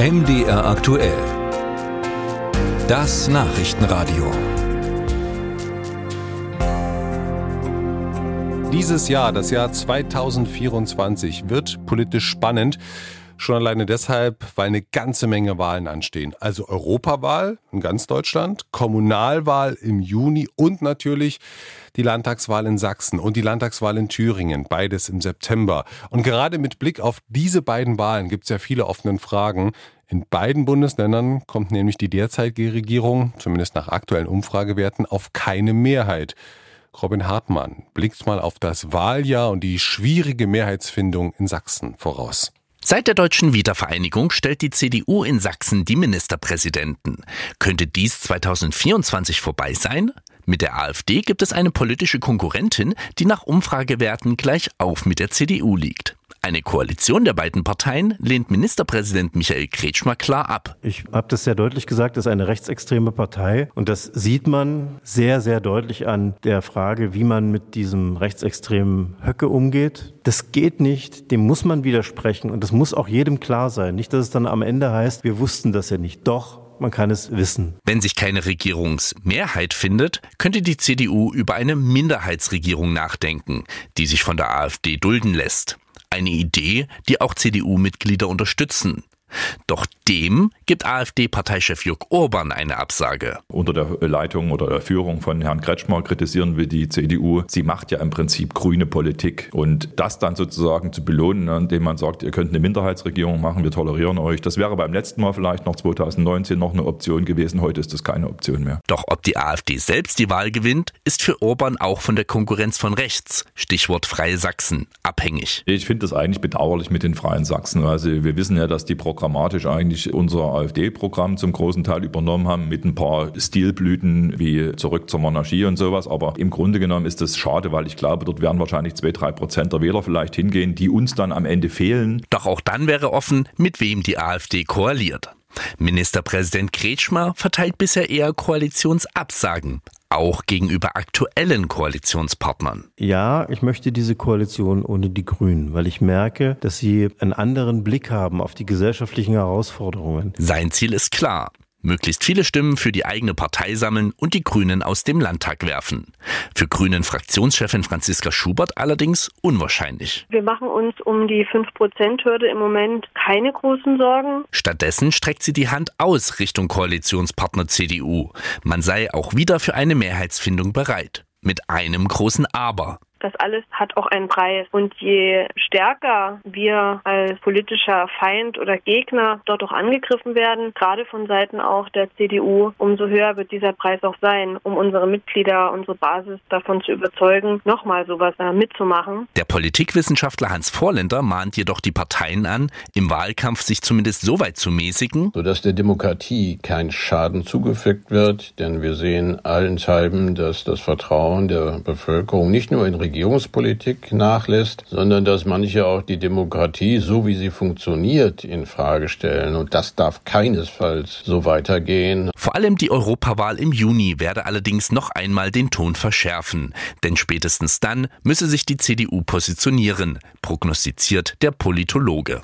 MDR aktuell. Das Nachrichtenradio. Dieses Jahr, das Jahr 2024, wird politisch spannend. Schon alleine deshalb, weil eine ganze Menge Wahlen anstehen. Also Europawahl in ganz Deutschland, Kommunalwahl im Juni und natürlich die Landtagswahl in Sachsen und die Landtagswahl in Thüringen, beides im September. Und gerade mit Blick auf diese beiden Wahlen gibt es ja viele offene Fragen. In beiden Bundesländern kommt nämlich die derzeitige Regierung, zumindest nach aktuellen Umfragewerten, auf keine Mehrheit. Robin Hartmann blickt mal auf das Wahljahr und die schwierige Mehrheitsfindung in Sachsen voraus. Seit der deutschen Wiedervereinigung stellt die CDU in Sachsen die Ministerpräsidenten. Könnte dies 2024 vorbei sein? Mit der AfD gibt es eine politische Konkurrentin, die nach Umfragewerten gleich auf mit der CDU liegt. Eine Koalition der beiden Parteien lehnt Ministerpräsident Michael Kretschmer klar ab. Ich habe das sehr deutlich gesagt, das ist eine rechtsextreme Partei. Und das sieht man sehr, sehr deutlich an der Frage, wie man mit diesem rechtsextremen Höcke umgeht. Das geht nicht, dem muss man widersprechen und das muss auch jedem klar sein. Nicht, dass es dann am Ende heißt, wir wussten das ja nicht. Doch. Man kann es wissen. Wenn sich keine Regierungsmehrheit findet, könnte die CDU über eine Minderheitsregierung nachdenken, die sich von der AfD dulden lässt. Eine Idee, die auch CDU-Mitglieder unterstützen. Doch dem gibt AfD-Parteichef Jörg Urban eine Absage. Unter der Leitung oder der Führung von Herrn Kretschmer kritisieren wir die CDU. Sie macht ja im Prinzip grüne Politik. Und das dann sozusagen zu belohnen, indem man sagt, ihr könnt eine Minderheitsregierung machen, wir tolerieren euch. Das wäre beim letzten Mal vielleicht noch 2019 noch eine Option gewesen. Heute ist das keine Option mehr. Doch ob die AfD selbst die Wahl gewinnt, ist für Urban auch von der Konkurrenz von rechts, Stichwort Freie Sachsen, abhängig. Ich finde das eigentlich bedauerlich mit den Freien Sachsen. Also wir wissen ja, dass die programmatisch eigentlich unser AfD-Programm zum großen Teil übernommen haben, mit ein paar Stilblüten wie Zurück zur Monarchie und sowas. Aber im Grunde genommen ist das schade, weil ich glaube, dort werden wahrscheinlich 2-3% der Wähler vielleicht hingehen, die uns dann am Ende fehlen. Doch auch dann wäre offen, mit wem die AfD koaliert. Ministerpräsident Kretschmer verteilt bisher eher Koalitionsabsagen, auch gegenüber aktuellen Koalitionspartnern. Ja, ich möchte diese Koalition ohne die Grünen, weil ich merke, dass sie einen anderen Blick haben auf die gesellschaftlichen Herausforderungen. Sein Ziel ist klar. Möglichst viele Stimmen für die eigene Partei sammeln und die Grünen aus dem Landtag werfen. Für Grünen-Fraktionschefin Franziska Schubert allerdings unwahrscheinlich. Wir machen uns um die 5%-Hürde im Moment keine großen Sorgen. Stattdessen streckt sie die Hand aus Richtung Koalitionspartner CDU. Man sei auch wieder für eine Mehrheitsfindung bereit. Mit einem großen Aber. Das alles hat auch einen Preis. Und je stärker wir als politischer Feind oder Gegner dort auch angegriffen werden, gerade von Seiten auch der CDU, umso höher wird dieser Preis auch sein, um unsere Mitglieder, unsere Basis davon zu überzeugen, nochmal sowas mitzumachen. Der Politikwissenschaftler Hans Vorländer mahnt jedoch die Parteien an, im Wahlkampf sich zumindest so weit zu mäßigen, sodass der Demokratie kein Schaden zugefügt wird. Denn wir sehen allenthalben, dass das Vertrauen der Bevölkerung nicht nur in Regierungspolitik nachlässt, sondern dass manche auch die Demokratie, so wie sie funktioniert, in Frage stellen. Und das darf keinesfalls so weitergehen. Vor allem die Europawahl im Juni werde allerdings noch einmal den Ton verschärfen. Denn spätestens dann müsse sich die CDU positionieren, prognostiziert der Politologe.